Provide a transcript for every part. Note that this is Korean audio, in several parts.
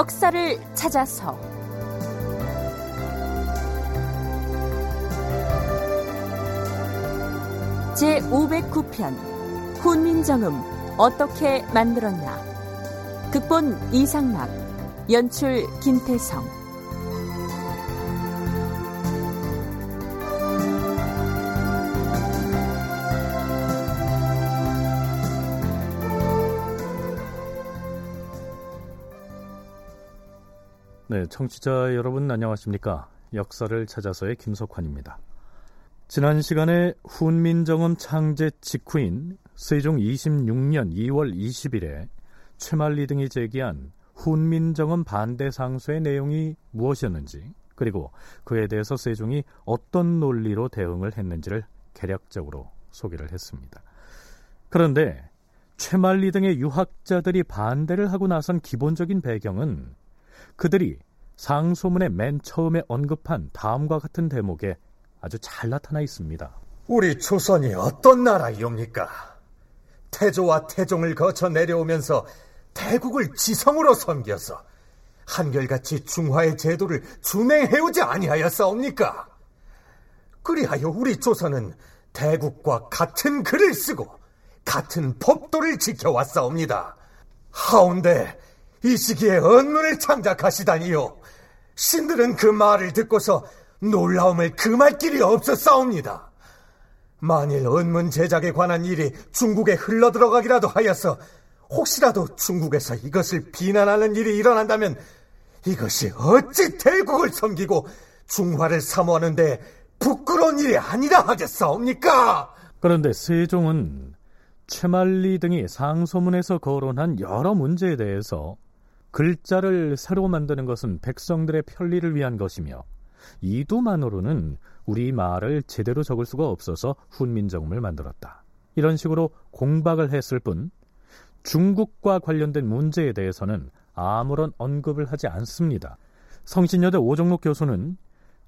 역사를 찾아서 제509편 훈민정음 어떻게 만들었나. 극본 이상락, 연출 김태성. 네, 청취자 여러분 안녕하십니까? 역사를 찾아서의 김석환입니다. 지난 시간에 훈민정음 창제 직후인 세종 26년 2월 20일에 최만리 등이 제기한 훈민정음 반대 상소의 내용이 무엇이었는지, 그리고 그에 대해서 세종이 어떤 논리로 대응을 했는지를 개략적으로 소개를 했습니다. 그런데 최만리 등의 유학자들이 반대를 하고 나선 기본적인 배경은 그들이 상소문의 맨 처음에 언급한 다음과 같은 대목에 아주 잘 나타나 있습니다. 우리 조선이 어떤 나라이옵니까? 태조와 태종을 거쳐 내려오면서 대국을 지성으로 섬겨서 한결같이 중화의 제도를 준행해오지 아니하였사옵니까? 그리하여 우리 조선은 대국과 같은 글을 쓰고 같은 법도를 지켜왔사옵니다. 하온데 이 시기에 언문을 창작하시다니요. 신들은 그 말을 듣고서 놀라움을 금할 길이 없었사옵니다. 만일 언문 제작에 관한 일이 중국에 흘러들어가기라도 하여서 혹시라도 중국에서 이것을 비난하는 일이 일어난다면 이것이 어찌 대국을 섬기고 중화를 사모하는 데 부끄러운 일이 아니라 하겠사옵니까? 그런데 세종은 최만리 등이 상소문에서 거론한 여러 문제에 대해서 글자를 새로 만드는 것은 백성들의 편리를 위한 것이며 이두만으로는 우리 말을 제대로 적을 수가 없어서 훈민정음을 만들었다, 이런 식으로 공박을 했을 뿐 중국과 관련된 문제에 대해서는 아무런 언급을 하지 않습니다. 성신여대 오정록 교수는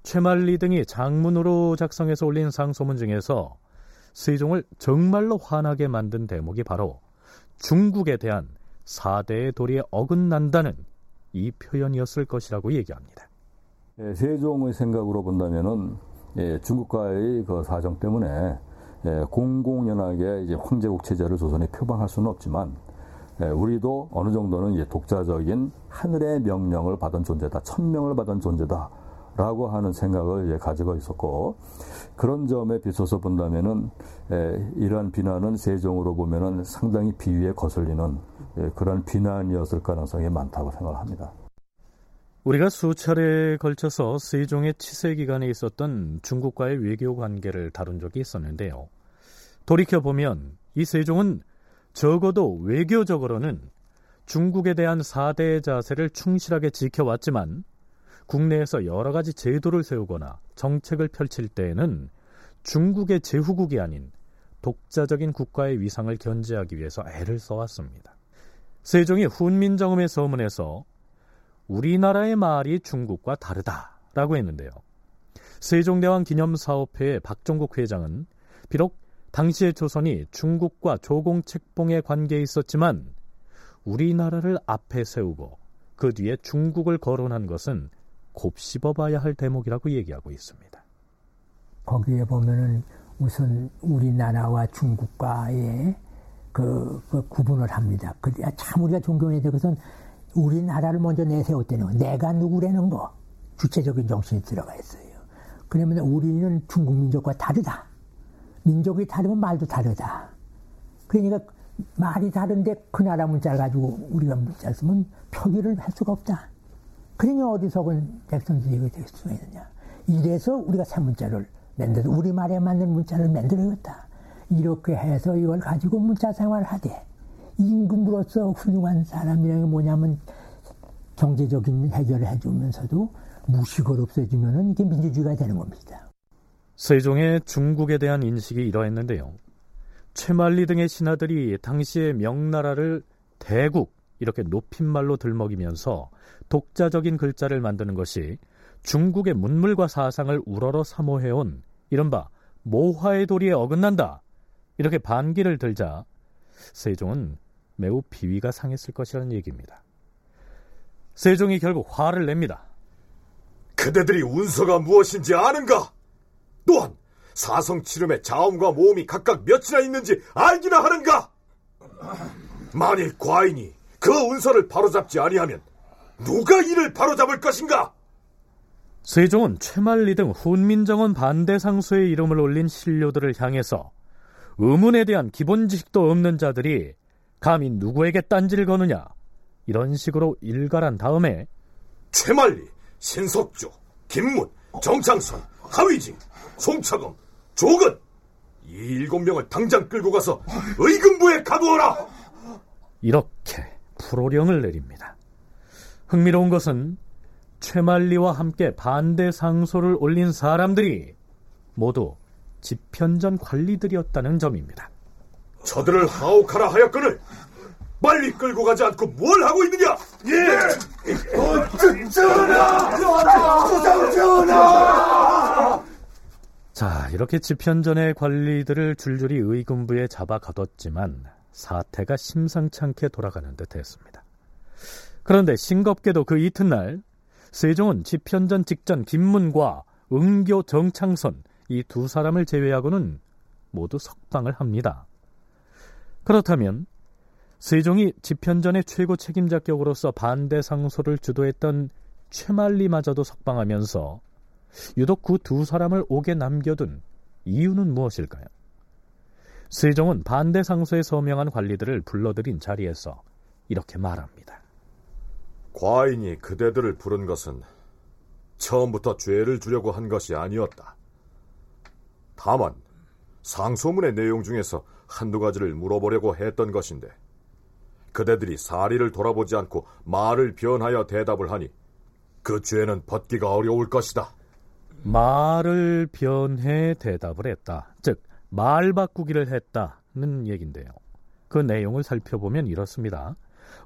최만리 등이 장문으로 작성해서 올린 상소문 중에서 세종을 정말로 화나게 만든 대목이 바로 중국에 대한 4대의 도리에 어긋난다는 이 표현이었을 것이라고 얘기합니다. 세종의 생각으로 본다면은 중국과의 그 사정 때문에 공공연하게 이제 황제국 체제를 조선에 표방할 수는 없지만 우리도 어느 정도는 이제 독자적인 하늘의 명령을 받은 존재다, 천명을 받은 존재다 라고 하는 생각을 가지고 있었고, 그런 점에 비춰서 본다면은 이러한 비난은 세종으로 보면은 상당히 비위에 거슬리는 그런 비난이었을 가능성이 많다고 생각합니다. 우리가 수차례에 걸쳐서 세종의 치세 기간에 있었던 중국과의 외교 관계를 다룬 적이 있었는데요. 돌이켜보면 이 세종은 적어도 외교적으로는 중국에 대한 4대의 자세를 충실하게 지켜왔지만 국내에서 여러 가지 제도를 세우거나 정책을 펼칠 때에는 중국의 제후국이 아닌 독자적인 국가의 위상을 견제하기 위해서 애를 써왔습니다. 세종이 훈민정음의 서문에서 우리나라의 말이 중국과 다르다라고 했는데요. 세종대왕 기념사업회의 박종국 회장은 비록 당시의 조선이 중국과 조공책봉의 관계에 있었지만 우리나라를 앞에 세우고 그 뒤에 중국을 거론한 것은 곱씹어봐야 할 대목이라고 얘기하고 있습니다. 거기에 보면은 우선 우리나라와 중국과의 그 구분을 합니다. 참 우리가 존경해야 될 것은 우리나라를 먼저 내세웠다는 거, 내가 누구라는 거, 주체적인 정신이 들어가 있어요. 그러면 우리는 중국 민족과 다르다. 민족이 다르면 말도 다르다. 그러니까 말이 다른데 그 나라 문자를 가지고 우리가 문자를 쓰면 표기를 할 수가 없다. 그러니 어디서건 백성들이 될 수가 있느냐. 이래서 우리가 새 문자를 만들어, 우리말에 맞는 문자를 만들어야겠다. 이렇게 해서 이걸 가지고 문자 생활을 하되, 임금으로서 훌륭한 사람이라는 게 뭐냐면 경제적인 해결을 해주면서도 무식을 없애주면 이게 민주주의가 되는 겁니다. 세종의 중국에 대한 인식이 이러했는데요. 최만리 등의 신하들이 당시의 명나라를 대국, 이렇게 높임말로 들먹이면서 독자적인 글자를 만드는 것이 중국의 문물과 사상을 우러러 사모해온 이른바 모화의 도리에 어긋난다, 이렇게 반기를 들자 세종은 매우 비위가 상했을 것이라는 얘기입니다. 세종이 결국 화를 냅니다. 그대들이 운서가 무엇인지 아는가? 또한 사성칠음의 자음과 모음이 각각 몇이나 있는지 알기나 하는가? 만일 과인이 그 운서를 바로잡지 아니하면 누가 이를 바로잡을 것인가? 세종은 최만리 등 훈민정음 반대 상소의 이름을 올린 신료들을 향해서 의문에 대한 기본 지식도 없는 자들이 감히 누구에게 딴지를 거느냐, 이런 식으로 일갈한 다음에 최만리, 신석조, 김문, 정창선, 하위지, 송철근, 조근 이 7명을 당장 끌고 가서 의금부에 가두어라! 이렇게 불호령을 내립니다. 흥미로운 것은 최만리와 함께 반대 상소를 올린 사람들이 모두 집현전 관리들이었다는 점입니다. 저들을 하옥하라 하였거늘 빨리 끌고 가지 않고 뭘 하고 있느냐? 예! 전하! 자, 이렇게 집현전의 관리들을 줄줄이 의금부에 잡아 가뒀지만 사태가 심상찮게 돌아가는 듯 했습니다. 그런데 싱겁게도 그 이튿날 세종은 집현전 직전 김문과 응교 정창선 이 2사람을 제외하고는 모두 석방을 합니다. 그렇다면 세종이 집현전의 최고 책임자격으로서 반대 상소를 주도했던 최만리마저도 석방하면서 유독 그 2사람을 옥에 남겨둔 이유는 무엇일까요? 세종은 반대 상소에 서명한 관리들을 불러들인 자리에서 이렇게 말합니다. 과인이 그대들을 부른 것은 처음부터 죄를 주려고 한 것이 아니었다. 다만 상소문의 내용 중에서 한두 가지를 물어보려고 했던 것인데 그대들이 사리를 돌아보지 않고 말을 변하여 대답을 하니 그 죄는 벗기가 어려울 것이다. 말을 변해 대답을 했다. 즉 말 바꾸기를 했다는 얘긴데요. 그 내용을 살펴보면 이렇습니다.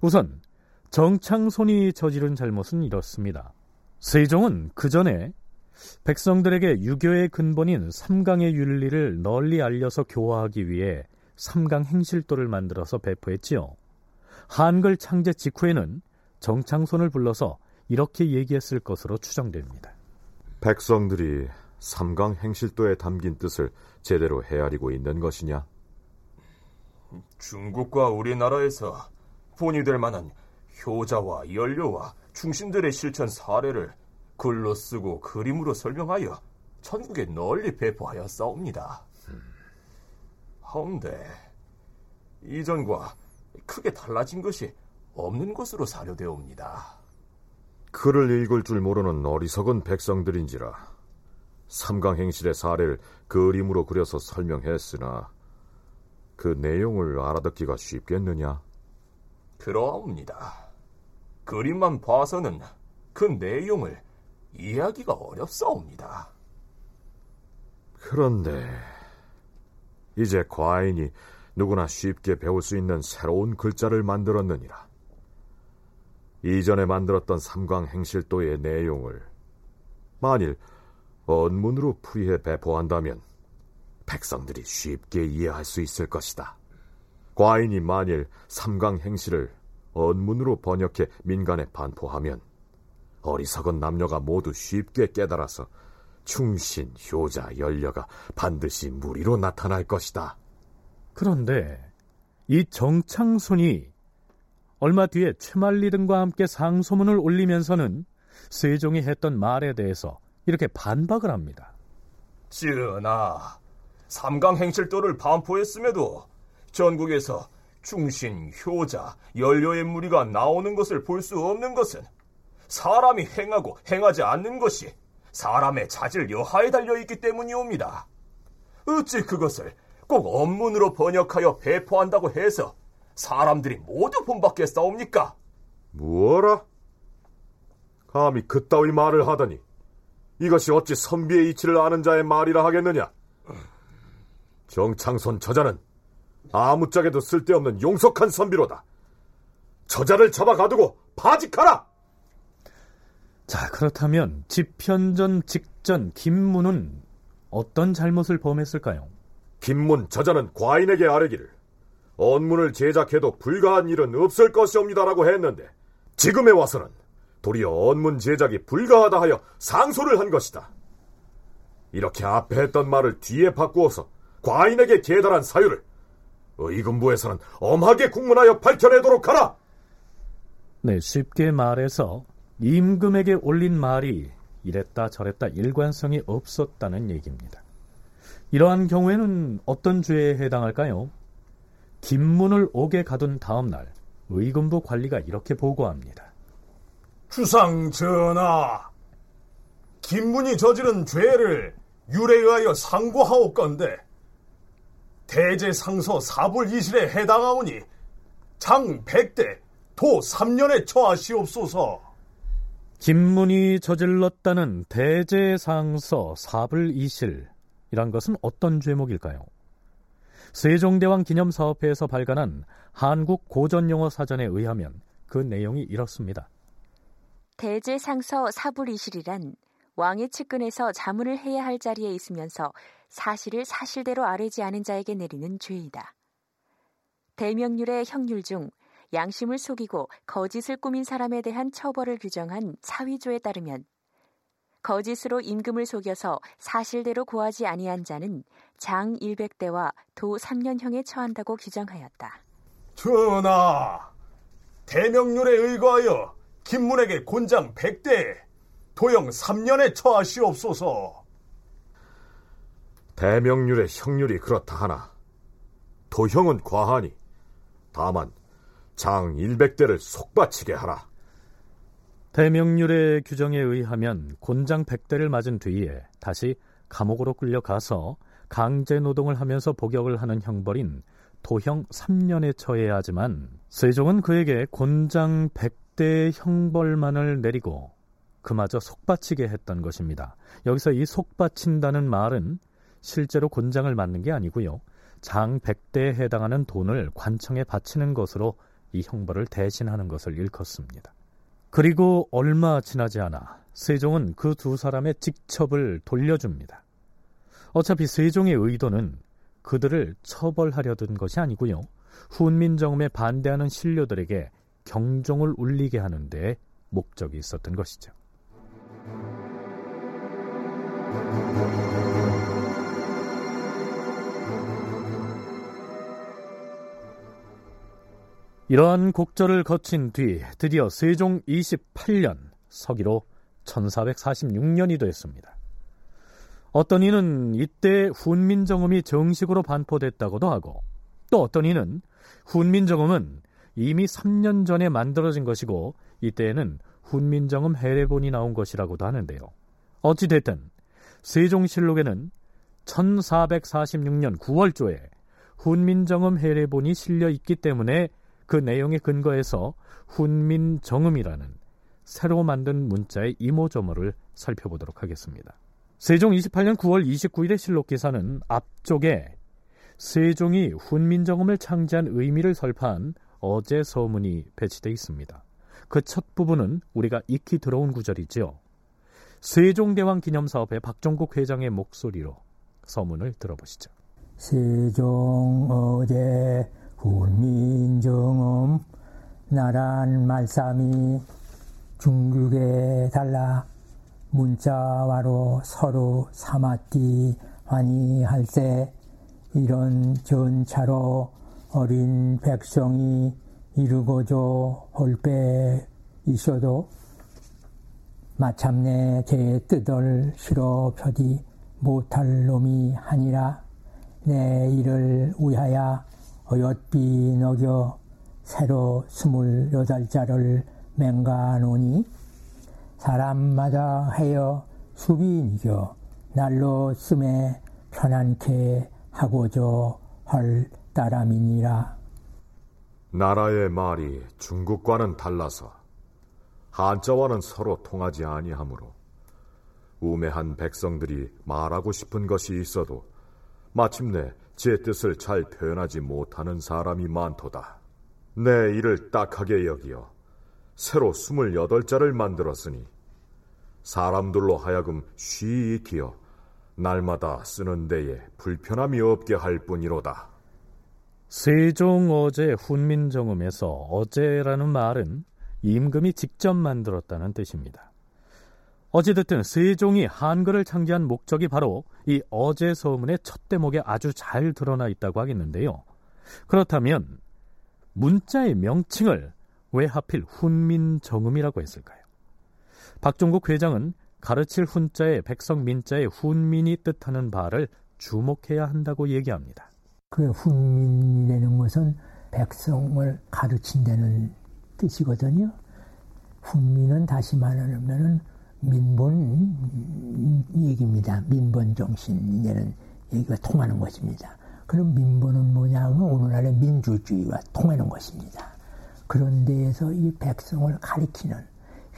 우선 정창선이 저지른 잘못은 이렇습니다. 세종은 그 전에 백성들에게 유교의 근본인 삼강의 윤리를 널리 알려서 교화하기 위해 삼강 행실도를 만들어서 배포했지요. 한글 창제 직후에는 정창선을 불러서 이렇게 얘기했을 것으로 추정됩니다. 백성들이 삼강 행실도에 담긴 뜻을 제대로 헤아리고 있는 것이냐? 중국과 우리나라에서 본이 될 만한 효자와 연료와 중신들의 실천 사례를 글로 쓰고 그림으로 설명하여 천국에 널리 배포하였사옵니다. 하운데 이전과 크게 달라진 것이 없는 것으로 사료되옵니다. 글을 읽을 줄 모르는 어리석은 백성들인지라 삼강행실의 사례를 그림으로 그려서 설명했으나 그 내용을 알아듣기가 쉽겠느냐? 그러옵니다. 그림만 봐서는 그 내용을 이해하기가 어렵사옵니다. 그런데 이제 과인이 누구나 쉽게 배울 수 있는 새로운 글자를 만들었느니라. 이전에 만들었던 삼강행실도의 내용을 만일 언문으로 풀이해 배포한다면 백성들이 쉽게 이해할 수 있을 것이다. 과인이 만일 삼강행실을 언문으로 번역해 민간에 반포하면 어리석은 남녀가 모두 쉽게 깨달아서 충신, 효자, 연려가 반드시 무리로 나타날 것이다. 그런데 이 정창선이 얼마 뒤에 최만리 등과 함께 상소문을 올리면서는 세종이 했던 말에 대해서 이렇게 반박을 합니다. 전하, 삼강행실도를 반포했음에도 전국에서 충신, 효자, 연료의 무리가 나오는 것을 볼 수 없는 것은 사람이 행하고 행하지 않는 것이 사람의 자질 여하에 달려있기 때문이옵니다. 어찌 그것을 꼭 언문으로 번역하여 배포한다고 해서 사람들이 모두 본받겠사옵니까? 뭐라? 감히 그따위 말을 하다니 이것이 어찌 선비의 이치를 아는 자의 말이라 하겠느냐? 정창선 저자는 아무짝에도 쓸데없는 용석한 선비로다. 저자를 잡아가두고 파직하라! 자, 그렇다면 집현전 직전 김문은 어떤 잘못을 범했을까요? 김문 저자는 과인에게 아뢰기를 언문을 제작해도 불가한 일은 없을 것이옵니다라고 했는데 지금에 와서는 도리어 언문 제작이 불가하다 하여 상소를 한 것이다. 이렇게 앞에 했던 말을 뒤에 바꾸어서 과인에게 계달한 사유를 의금부에서는 엄하게 국문하여 밝혀내도록 하라. 네, 쉽게 말해서 임금에게 올린 말이 이랬다 저랬다 일관성이 없었다는 얘기입니다. 이러한 경우에는 어떤 죄에 해당할까요? 김문을 옥에 가둔 다음 날 의금부 관리가 이렇게 보고합니다. 주상 전하, 김문이 저지른 죄를 유례하여 상고하옵건데 대제상서 사불이실에 해당하오니 장 100대 도 3년에 처하시옵소서. 김문이 저질렀다는 대제상서 사불이실이란 것은 어떤 죄목일까요? 세종대왕 기념사업회에서 발간한 한국 고전용어 사전에 의하면 그 내용이 이렇습니다. 대제상서 사불이실이란 왕의 측근에서 자문을 해야 할 자리에 있으면서 사실을 사실대로 아뢰지 않은 자에게 내리는 죄이다. 대명률의 형률 중 양심을 속이고 거짓을 꾸민 사람에 대한 처벌을 규정한 사위조에 따르면 거짓으로 임금을 속여서 사실대로 고하지 아니한 자는 장 100대와 도 3년형에 처한다고 규정하였다. 전하, 대명률에 의거하여 김문에게 곤장 100대, 도형 3년에 처하시옵소서. 대명률의 형률이 그렇다 하나 도형은 과하니 다만 장 100대를 속바치게 하라. 대명률의 규정에 의하면 곤장 100대를 맞은 뒤에 다시 감옥으로 끌려가서 강제노동을 하면서 복역을 하는 형벌인 도형 3년에 처해야 하지만 세종은 그에게 곤장 100대의 형벌만을 내리고 그마저 속바치게 했던 것입니다. 여기서 이 속바친다는 말은 실제로 곤장을 맞는 게 아니고요, 장 100대에 해당하는 돈을 관청에 바치는 것으로 이 형벌을 대신하는 것을 일컫습니다. 그리고 얼마 지나지 않아 세종은 그 두 사람의 직첩을 돌려줍니다. 어차피 세종의 의도는 그들을 처벌하려던 것이 아니고요, 훈민정음에 반대하는 신료들에게 경종을 울리게 하는 데 목적이 있었던 것이죠. 이러한 곡절을 거친 뒤 드디어 세종 28년, 서기로 1446년이 됐습니다. 어떤 이는 이때 훈민정음이 정식으로 반포됐다고도 하고, 또 어떤 이는 훈민정음은 이미 3년 전에 만들어진 것이고 이때에는 훈민정음 해례본이 나온 것이라고도 하는데요. 어찌됐든 세종실록에는 1446년 9월조에 훈민정음 해례본이 실려있기 때문에 그 내용에 근거해서 훈민정음이라는 새로 만든 문자의 이모저모를 살펴보도록 하겠습니다. 세종 28년 9월 29일의 실록기사는 앞쪽에 세종이 훈민정음을 창제한 의미를 설파한 어제 서문이 배치되어 있습니다. 그 첫 부분은 우리가 익히 들어온 구절이지요. 세종대왕 기념사업회 박종국 회장의 목소리로 서문을 들어보시죠. 세종 어제 훈민정음 나란 말싸미 중국에 달라 문자와로 서로 삼았디 아니할세 이런 전차로 어린 백성이 이루고조 홀빼 있어도 마참내 제 뜻을 실어 펴지 못할 놈이 아니라 내 일을 위하여 어엿비 너겨 새로 28자를 맹가노니 사람마다 하여 수비니겨 날로 쓰매 편안케 하고저 할 따람이니라. 나라의 말이 중국과는 달라서 한자와는 서로 통하지 아니하므로 우매한 백성들이 말하고 싶은 것이 있어도 마침내 제 뜻을 잘 표현하지 못하는 사람이 많도다. 내 일을 딱하게 여기어 새로 28자를 만들었으니 사람들로 하여금 쉬이 익히어 날마다 쓰는 데에 불편함이 없게 할 뿐이로다. 세종 어제 훈민정음에서 어제라는 말은 임금이 직접 만들었다는 뜻입니다. 어찌됐든 세종이 한글을 창제한 목적이 바로 이 어제서문의 첫 대목에 아주 잘 드러나 있다고 하겠는데요. 그렇다면 문자의 명칭을 왜 하필 훈민정음이라고 했을까요? 박종국 회장은 가르칠 훈자에 백성민자에 훈민이 뜻하는 바를 주목해야 한다고 얘기합니다. 그 훈민이라는 것은 백성을 가르친다는 뜻이거든요. 훈민은 다시 말하면 민본 얘기입니다. 민본 정신이라는 얘기가 통하는 것입니다. 그럼 민본은 뭐냐 하면 오늘날의 민주주의와 통하는 것입니다. 그런 데에서 이 백성을 가리키는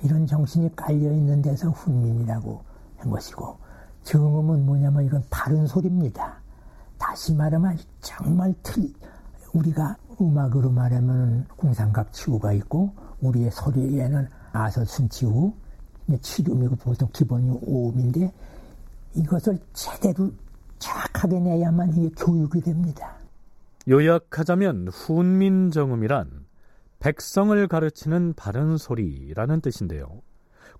이런 정신이 깔려있는 데서 훈민이라고 한 것이고, 정음은 뭐냐면 이건 바른 소리입니다. 다시 말하면 정말 우리가 음악으로 말하면 공상각치우가 있고, 우리의 소리에는 아서순치우, 치음이고 보통 기본이 오음인데, 이것을 제대로 정확하게 내야만 이게 교육이 됩니다. 요약하자면 훈민정음이란 백성을 가르치는 바른 소리라는 뜻인데요.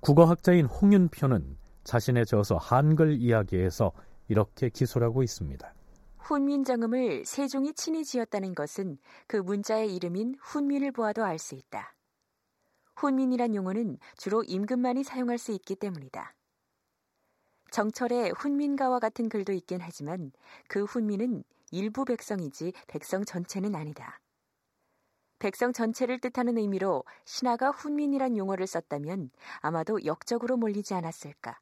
국어학자인 홍윤표는 자신의 저서 한글 이야기에서 이렇게 기술하고 있습니다. 훈민정음을 세종이 친히 지었다는 것은 그 문자의 이름인 훈민을 보아도 알 수 있다. 훈민이란 용어는 주로 임금만이 사용할 수 있기 때문이다. 정철의 훈민가와 같은 글도 있긴 하지만 그 훈민은 일부 백성이지 백성 전체는 아니다. 백성 전체를 뜻하는 의미로 신하가 훈민이란 용어를 썼다면 아마도 역적으로 몰리지 않았을까.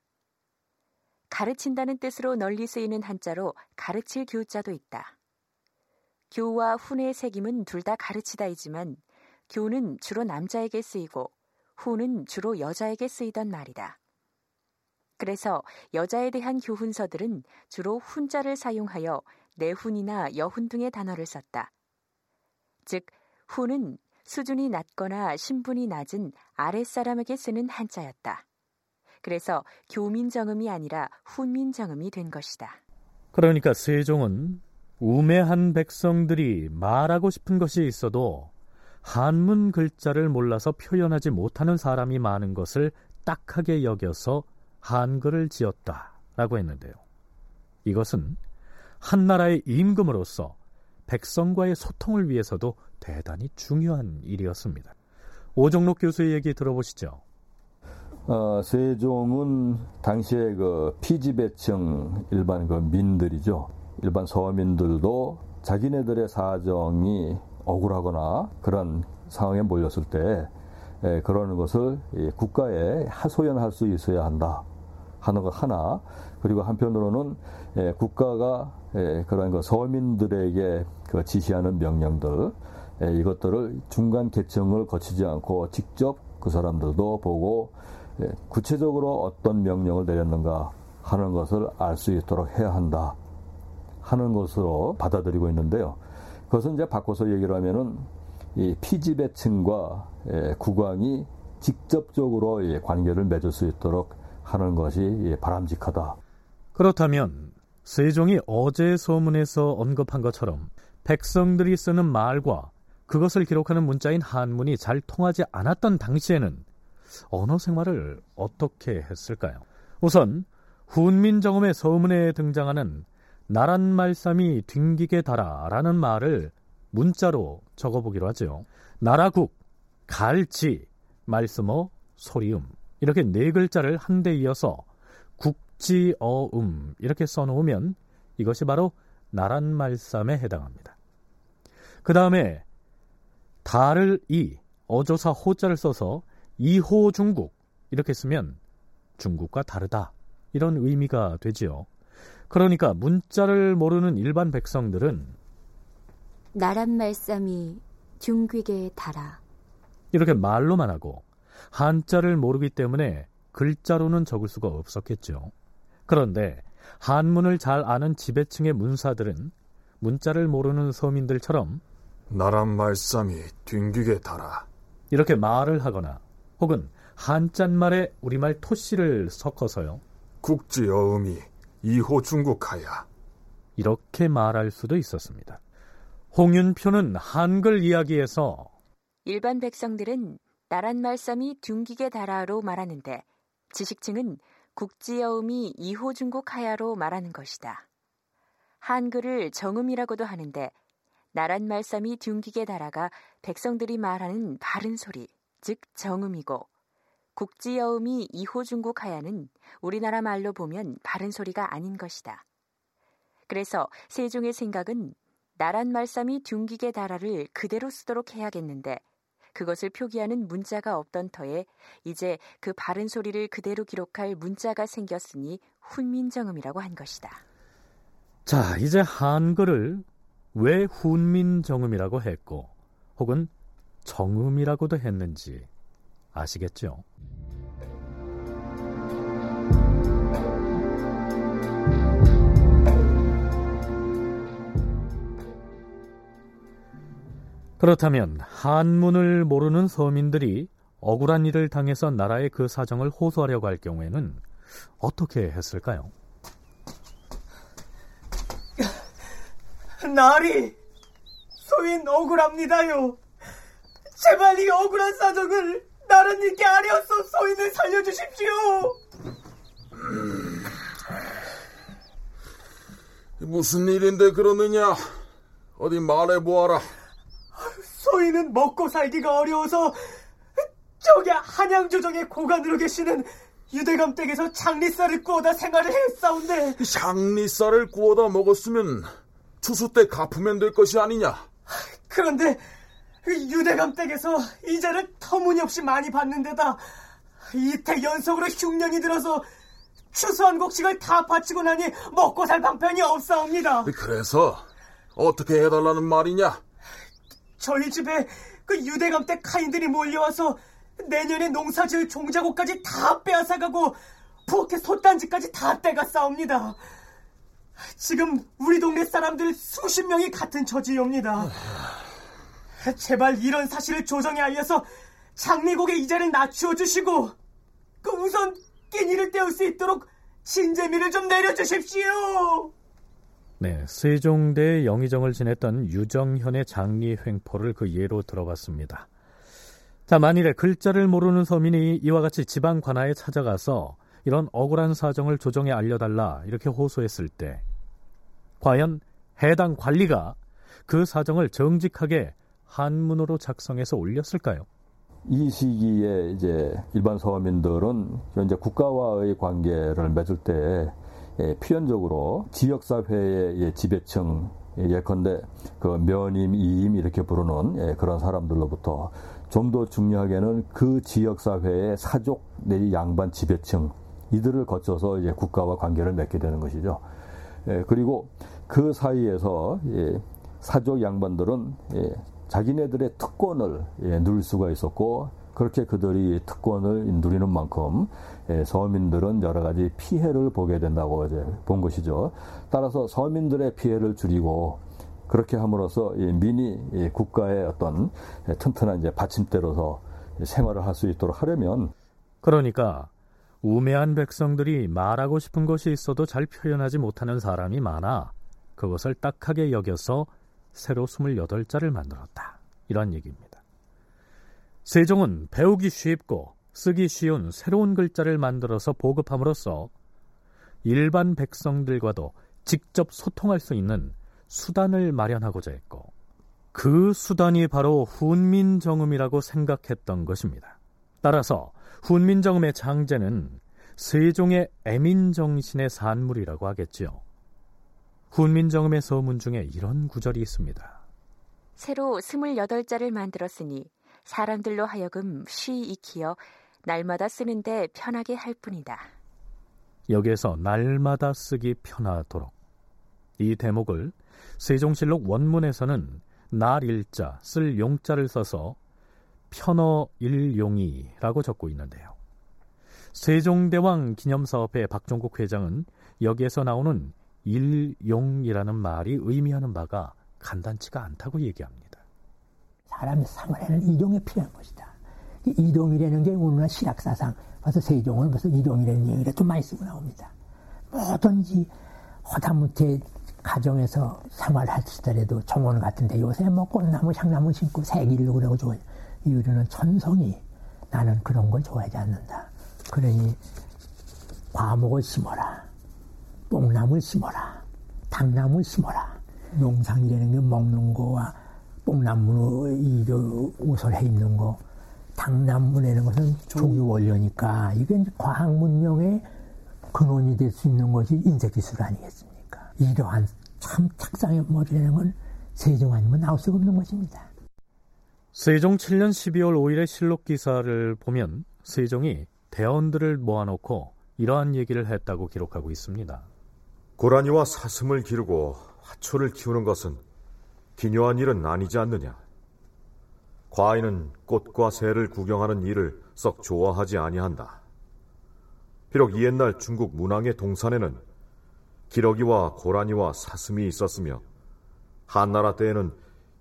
가르친다는 뜻으로 널리 쓰이는 한자로 가르칠 교자도 있다. 교와 훈의 색임은 둘 다 가르치다이지만 교는 주로 남자에게 쓰이고 훈은 주로 여자에게 쓰이던 말이다. 그래서 여자에 대한 교훈서들은 주로 훈자를 사용하여 내훈이나 여훈 등의 단어를 썼다. 즉, 훈은 수준이 낮거나 신분이 낮은 아랫사람에게 쓰는 한자였다. 그래서 교민정음이 아니라 훈민정음이 된 것이다. 그러니까 세종은 우매한 백성들이 말하고 싶은 것이 있어도 한문 글자를 몰라서 표현하지 못하는 사람이 많은 것을 딱하게 여겨서 한글을 지었다라고 했는데요. 이것은 한 나라의 임금으로서 백성과의 소통을 위해서도 대단히 중요한 일이었습니다. 오정록 교수의 얘기 들어보시죠. 세종은 당시에 그 피지배층 일반 그 민들이죠. 일반 서민들도 자기네들의 사정이 억울하거나 그런 상황에 몰렸을 때 그러는 것을 국가에 소연할 수 있어야 한다 하는 것 하나, 그리고 한편으로는 국가가 그런 그 서민들에게 그 지시하는 명령들, 이것들을 중간 계층을 거치지 않고 직접 그 사람들도 보고 구체적으로 어떤 명령을 내렸는가 하는 것을 알 수 있도록 해야 한다 하는 것으로 받아들이고 있는데요. 그것은 이제 바꿔서 얘기를 하면은 이 피지배층과 국왕이 직접적으로 관계를 맺을 수 있도록 하는 것이 바람직하다. 그렇다면 세종이 어제 서문에서 언급한 것처럼 백성들이 쓰는 말과 그것을 기록하는 문자인 한문이 잘 통하지 않았던 당시에는 언어 생활을 어떻게 했을까요? 우선 훈민정음의 서문에 등장하는 나란 말삼이 뒹기게 달아라는 말을 문자로 적어보기로 하죠. 나라국, 갈지, 말씀어, 소리음, 이렇게 네 글자를 한데 이어서 국지어음 이렇게 써놓으면 이것이 바로 나란 말삼에 해당합니다. 그 다음에 달을 이, 어조사 호자를 써서 이호중국 이렇게 쓰면 중국과 다르다 이런 의미가 되지요. 그러니까 문자를 모르는 일반 백성들은 나란 말씀이 중국에 달아 이렇게 말로만 하고 한자를 모르기 때문에 글자로는 적을 수가 없었겠죠. 그런데 한문을 잘 아는 지배층의 문사들은 문자를 모르는 서민들처럼 나란 말씀이 뒹기게 달아 이렇게 말을 하거나 혹은 한잣말에 우리말 토씨를 섞어서요, 국지어음이 이호 중국하야 이렇게 말할 수도 있었습니다. 홍윤표는 한글 이야기에서 일반 백성들은 나랏말싸미 둥기게 달아로 말하는데 지식층은 국지여음이 이호중국하야로 말하는 것이다. 한글을 정음이라고도 하는데 나랏말싸미 둥기게 달아가 백성들이 말하는 바른 소리, 즉 정음이고 국지여음이 이호중국하야는 우리나라 말로 보면 바른 소리가 아닌 것이다. 그래서 세종의 생각은 나랏말싸미 둥기게 달아를 그대로 쓰도록 해야겠는데 그것을 표기하는 문자가 없던 터에 이제 그 바른 소리를 그대로 기록할 문자가 생겼으니 훈민정음이라고 한 것이다. 자, 이제 한글을 왜 훈민정음이라고 했고 혹은 정음이라고도 했는지 아시겠죠? 그렇다면 한문을 모르는 서민들이 억울한 일을 당해서 나라의 그 사정을 호소하려고 할 경우에는 어떻게 했을까요? 나리, 소인 억울합니다요. 제발 이 억울한 사정을 나라님께 아뢰어서 소인을 살려주십시오. 무슨 일인데 그러느냐? 어디 말해보아라. 소인은 먹고 살기가 어려워서 저기 한양조정의 고관으로 계시는 유대감 댁에서 장리쌀을 구워다 생활을 했사온데 장리쌀을 구워다 먹었으면 추수 때 갚으면 될 것이 아니냐. 그런데 유대감 댁에서 이자를 터무니없이 많이 받는 데다 이틀 연속으로 흉년이 들어서 추수한 곡식을 다 바치고 나니 먹고 살 방편이 없사옵니다. 그래서 어떻게 해달라는 말이냐? 저희 집에 그 유대감 때 카인들이 몰려와서 내년에 농사지을 종자고까지 다 빼앗아가고 부엌에 솥단지까지 다 떼갔사옵니다. 지금 우리 동네 사람들 수십 명이 같은 처지옵니다. 제발 이런 사실을 조정에 알려서 장미국의 이자를 낮추어 주시고 그 우선 끼니를 때울 수 있도록 진재미를 좀 내려주십시오. 네, 세종대 영의정을 지냈던 유정현의 장리 횡포를 그 예로 들어봤습니다. 자, 만일에 글자를 모르는 서민이 이와 같이 지방 관아에 찾아가서 이런 억울한 사정을 조정에 알려달라 이렇게 호소했을 때 과연 해당 관리가 그 사정을 정직하게 한문으로 작성해서 올렸을까요? 이 시기에 이제 일반 서민들은 현재 국가와의 관계를 맺을 때 표현적으로 지역사회의 지배층 예컨대 그 면임, 이임 이렇게 부르는 그런 사람들로부터 좀 더 중요하게는 그 지역사회의 사족 내지 양반 지배층 이들을 거쳐서 이제 국가와 관계를 맺게 되는 것이죠. 그리고 그 사이에서 사족 양반들은 자기네들의 특권을 누릴 수가 있었고 그렇게 그들이 특권을 누리는 만큼 서민들은 여러 가지 피해를 보게 된다고 이제 본 것이죠. 따라서 서민들의 피해를 줄이고 그렇게 함으로써 민이 국가의 어떤 튼튼한 이제 받침대로서 생활을 할 수 있도록 하려면 그러니까 우매한 백성들이 말하고 싶은 것이 있어도 잘 표현하지 못하는 사람이 많아 그것을 딱하게 여겨서 새로 28자를 만들었다. 이런 얘기입니다. 세종은 배우기 쉽고 쓰기 쉬운 새로운 글자를 만들어서 보급함으로써 일반 백성들과도 직접 소통할 수 있는 수단을 마련하고자 했고 그 수단이 바로 훈민정음이라고 생각했던 것입니다. 따라서 훈민정음의 창제는 세종의 애민정신의 산물이라고 하겠지요. 훈민정음의 서문 중에 이런 구절이 있습니다. 새로 28자를 만들었으니 사람들로 하여금 쉬 익히어 날마다 쓰는데 편하게 할 뿐이다. 여기에서 날마다 쓰기 편하도록 이 대목을 세종실록 원문에서는 날일자, 쓸 용자를 써서 편어일용이라고 적고 있는데요. 세종대왕 기념사업회 박종국 회장은 여기에서 나오는 일용이라는 말이 의미하는 바가 간단치가 않다고 얘기합니다. 사람이 사물에는 일용이 필요한 것이다. 일용이라는 게 오늘날 실학사상 벌써 세종은 벌써 일용이라는 얘기를 좀 많이 쓰고 나옵니다. 뭐든지 허다못해 가정에서 생활하시더라도 정원 같은데 요새 뭐 꽃나무, 향나무 심고 새길로 그러고 유리는 천성이 나는 그런 걸 좋아하지 않는다. 그러니 과목을 심어라. 뽕나물 심어라. 당나물 심어라. 농상이라는 게 먹는 거와 뽕나물로 옷을 해 입는 거. 당나무라는 것은 종유 원료니까 이게 이제 과학 문명의 근원이 될 수 있는 것이 인쇄기술 아니겠습니까? 이러한 참 착상의 머리라는 건 세종 아니면 나올 수가 없는 것입니다. 세종 7년 12월 5일의 실록 기사를 보면 세종이 대원들을 모아놓고 이러한 얘기를 했다고 기록하고 있습니다. 고라니와 사슴을 기르고 화초를 키우는 것은 기묘한 일은 아니지 않느냐. 과인은 꽃과 새를 구경하는 일을 썩 좋아하지 아니한다. 비록 옛날 중국 문항의 동산에는 기러기와 고라니와 사슴이 있었으며 한나라 때에는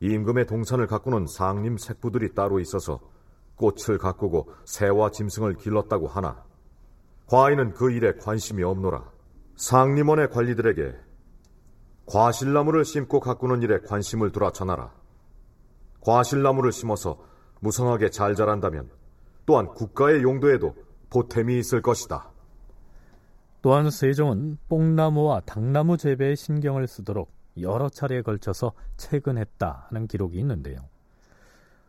임금의 동산을 가꾸는 상림 색부들이 따로 있어서 꽃을 가꾸고 새와 짐승을 길렀다고 하나 과인은 그 일에 관심이 없노라. 상림원의 관리들에게 과실나무를 심고 가꾸는 일에 관심을 두라 전하라. 과실나무를 심어서 무성하게 잘 자란다면 또한 국가의 용도에도 보탬이 있을 것이다. 또한 세종은 뽕나무와 당나무 재배에 신경을 쓰도록 여러 차례에 걸쳐서 채근했다 하는 기록이 있는데요.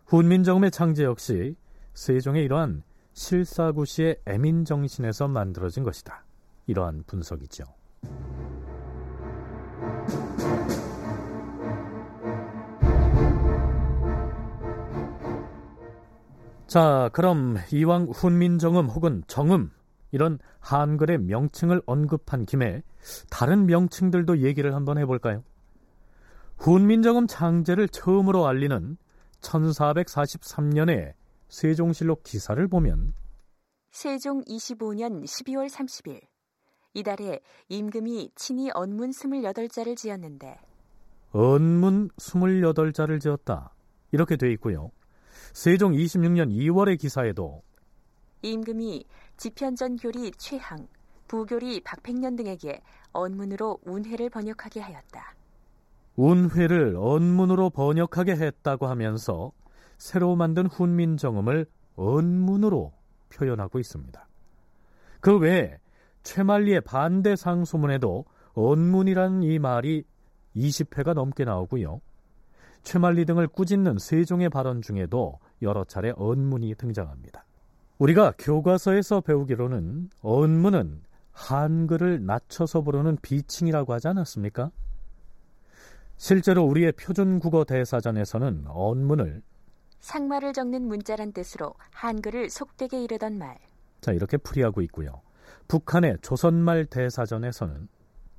훈민정음의 창제 역시 세종의 이러한 실사구시의 애민정신에서 만들어진 것이다. 이러한 분석이죠. 자, 그럼 이왕 훈민정음 혹은 정음 이런 한글의 명칭을 언급한 김에 다른 명칭들도 얘기를 한번 해볼까요? 훈민정음 창제를 처음으로 알리는 1443년에 세종실록 기사를 보면 세종 25년 12월 30일 이달에 임금이 친히 언문 28자를 지었는데 언문 28자를 지었다 이렇게 돼 있고요. 세종 26년 2월의 기사에도 임금이 집현전 교리 최항, 부교리 박팽년 등에게 언문으로 운회를 번역하게 하였다. 운회를 언문으로 번역하게 했다고 하면서 새로 만든 훈민정음을 언문으로 표현하고 있습니다. 그 외에 최만리의 반대상소문에도 언문이라는 이 말이 20회가 넘게 나오고요. 최만리 등을 꾸짖는 세종의 발언 중에도 여러 차례 언문이 등장합니다. 우리가 교과서에서 배우기로는 언문은 한글을 낮춰서 부르는 비칭이라고 하지 않았습니까? 실제로 우리의 표준국어 대사전에서는 언문을 상말을 적는 문자란 뜻으로 한글을 속되게 이르던 말. 자, 이렇게 풀이하고 있고요. 북한의 조선말 대사전에서는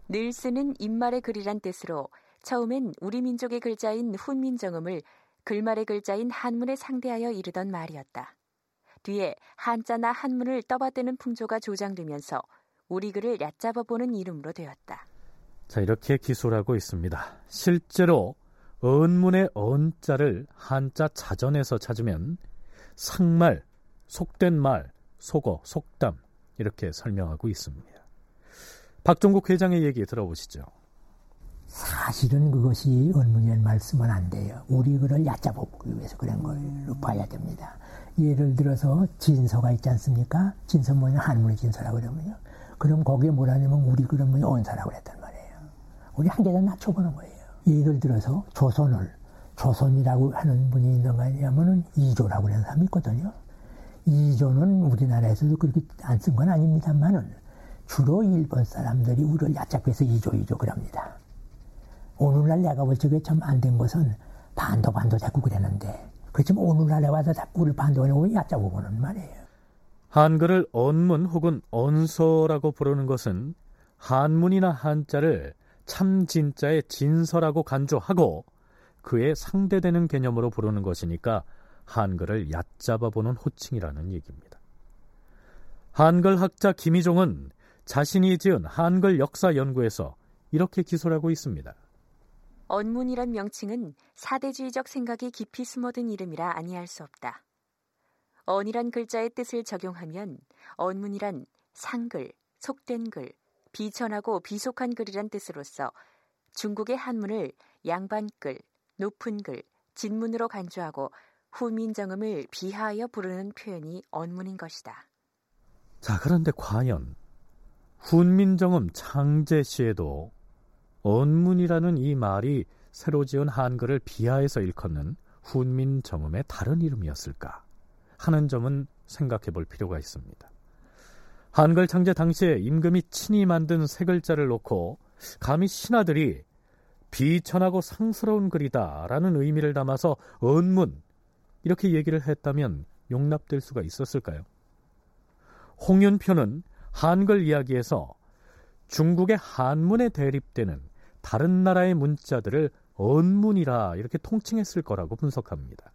늘 쓰는 입말의 글이란 뜻으로 처음엔 우리 민족의 글자인 훈민정음을 글말의 글자인 한문에 상대하여 이르던 말이었다. 뒤에 한자나 한문을 떠받드는 풍조가 조장되면서 우리 글을 얕잡아보는 이름으로 되었다. 자, 이렇게 기술하고 있습니다. 실제로 언문의 언자를 한자 자전에서 찾으면 상말, 속된 말, 속어, 속담 이렇게 설명하고 있습니다. 박종국 회장의 얘기 들어보시죠. 사실은 그것이 언문이라는 말씀은 안 돼요. 우리 글을 얕잡아보기 위해서 그런 걸로 봐야 됩니다. 예를 들어서 진서가 있지 않습니까? 진서 뭐냐 한문의 진서라고 그러면요. 그럼 거기에 뭐라냐면 우리 글은 뭐냐 언서라고 그랬단 말이에요. 우리 한 계단 낮춰보는 거예요. 예를 들어서 조선이라고 하는 분이 있는가 하냐면은 이조라고 하는 사람이 있거든요. 이조는 우리나라에서도 그렇게 안 쓴 건 아닙니다만은 주로 일본 사람들이 우리를 얕잡고 해서 이조 그럽니다. 오늘날 내가 볼 적에 참 안 된 것은 반도 자꾸 그랬는데 그렇지만 오늘날에 와서 자꾸 우리 반도하려고 얕잡고 보는 말이에요. 한글을 언문 혹은 언서라고 부르는 것은 한문이나 한자를 참 진짜의 진서라고 간주하고 그에 상대되는 개념으로 부르는 것이니까 한글을 얕잡아보는 호칭이라는 얘기입니다. 한글 학자 김희종은 자신이 지은 한글 역사 연구에서 이렇게 기술하고 있습니다. 언문이란 명칭은 사대주의적 생각이 깊이 숨어든 이름이라 아니할 수 없다. 언이란 글자의 뜻을 적용하면 언문이란 상글, 속된 글, 비천하고 비속한 글이란 뜻으로서 중국의 한문을 양반글, 높은 글, 진문으로 간주하고 훈민정음을 비하하여 부르는 표현이 언문인 것이다. 자, 그런데 과연 훈민정음 창제시에도 언문이라는 이 말이 새로 지은 한글을 비하해서 일컫는 훈민정음의 다른 이름이었을까 하는 점은 생각해 볼 필요가 있습니다. 한글 창제 당시에 임금이 친히 만든 세 글자를 놓고 감히 신하들이 비천하고 상스러운 글이다라는 의미를 담아서 언문 이렇게 얘기를 했다면 용납될 수가 있었을까요? 홍윤표는 한글 이야기에서 중국의 한문에 대립되는 다른 나라의 문자들을 언문이라 이렇게 통칭했을 거라고 분석합니다.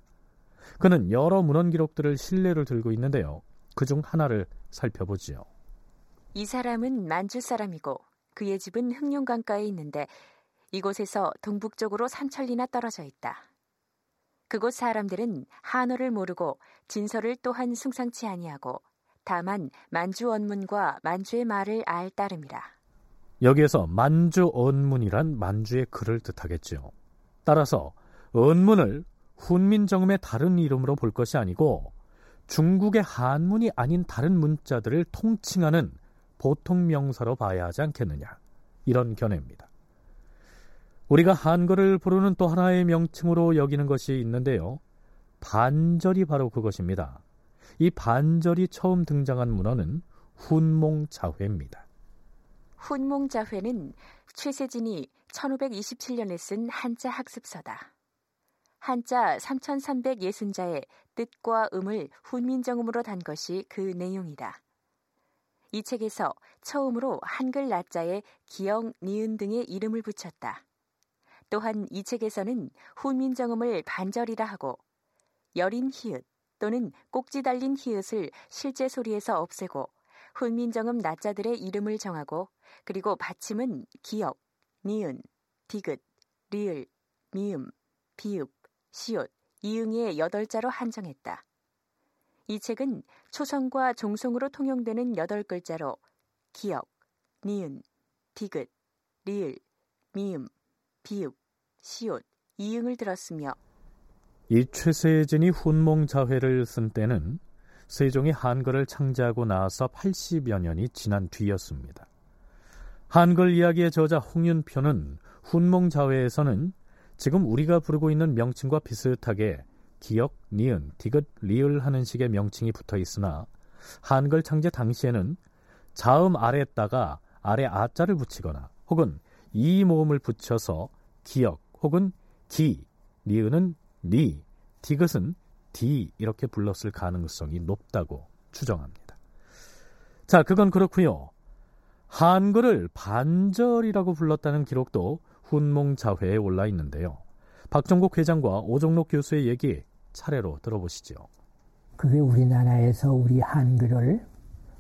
그는 여러 문헌 기록들을 신뢰로 들고 있는데요. 그중 하나를 살펴보지요. 이 사람은 만주 사람이고 그의 집은 흑룡강가에 있는데 이곳에서 동북쪽으로 산천리나 떨어져 있다. 그곳 사람들은 한어를 모르고 진서를 또한 숭상치 아니하고 다만 만주 언문과 만주의 말을 알 따름이라. 여기에서 만주 언문이란 만주의 글을 뜻하겠지요. 따라서 언문을 훈민정음의 다른 이름으로 볼 것이 아니고 중국의 한문이 아닌 다른 문자들을 통칭하는 보통 명사로 봐야 하지 않겠느냐, 이런 견해입니다. 우리가 한글을 부르는 또 하나의 명칭으로 여기는 것이 있는데요. 반절이 바로 그것입니다. 이 반절이 처음 등장한 문헌은 훈몽자회입니다. 훈몽자회는 최세진이 1527년에 쓴 한자 학습서다. 한자 3360자의 뜻과 음을 훈민정음으로 단 것이 그 내용이다. 이 책에서 처음으로 한글 낱자에 기영, 니은 등의 이름을 붙였다. 또한 이 책에서는 훈민정음을 반절이라 하고 여린 히읗 또는 꼭지 달린 히읗을 실제 소리에서 없애고 훈민정음 낱자들의 이름을 정하고 그리고 받침은 기역, 니은, 디귿, 리을, 미음, 비읍, 시옷, 이응의 8자로 한정했다. 이 책은 초성과 종성으로 통용되는 8글자로 기역, 니은, 디귿, 리을, 미음, 비읍, 시옷, 이응을 들었으며 이 최세진이 훈몽자회를 쓴 때는 세종이 한글을 창제하고 나서 80여 년이 지난 뒤였습니다. 한글 이야기의 저자 홍윤표는 훈몽자회에서는 지금 우리가 부르고 있는 명칭과 비슷하게 기역, 니은, 디귿, 리을 하는 식의 명칭이 붙어 있으나 한글 창제 당시에는 자음 아래에다가 아래 아자를 붙이거나 혹은 이 모음을 붙여서 기역 혹은 기, 니은은 니, 디귿은 디 이렇게 불렀을 가능성이 높다고 추정합니다. 자, 그건 그렇고요. 한글을 반절이라고 불렀다는 기록도 훈몽자회에 올라 있는데요. 박종국 회장과 오정록 교수의 얘기 차례로 들어보시죠. 그게 우리나라에서 우리 한글을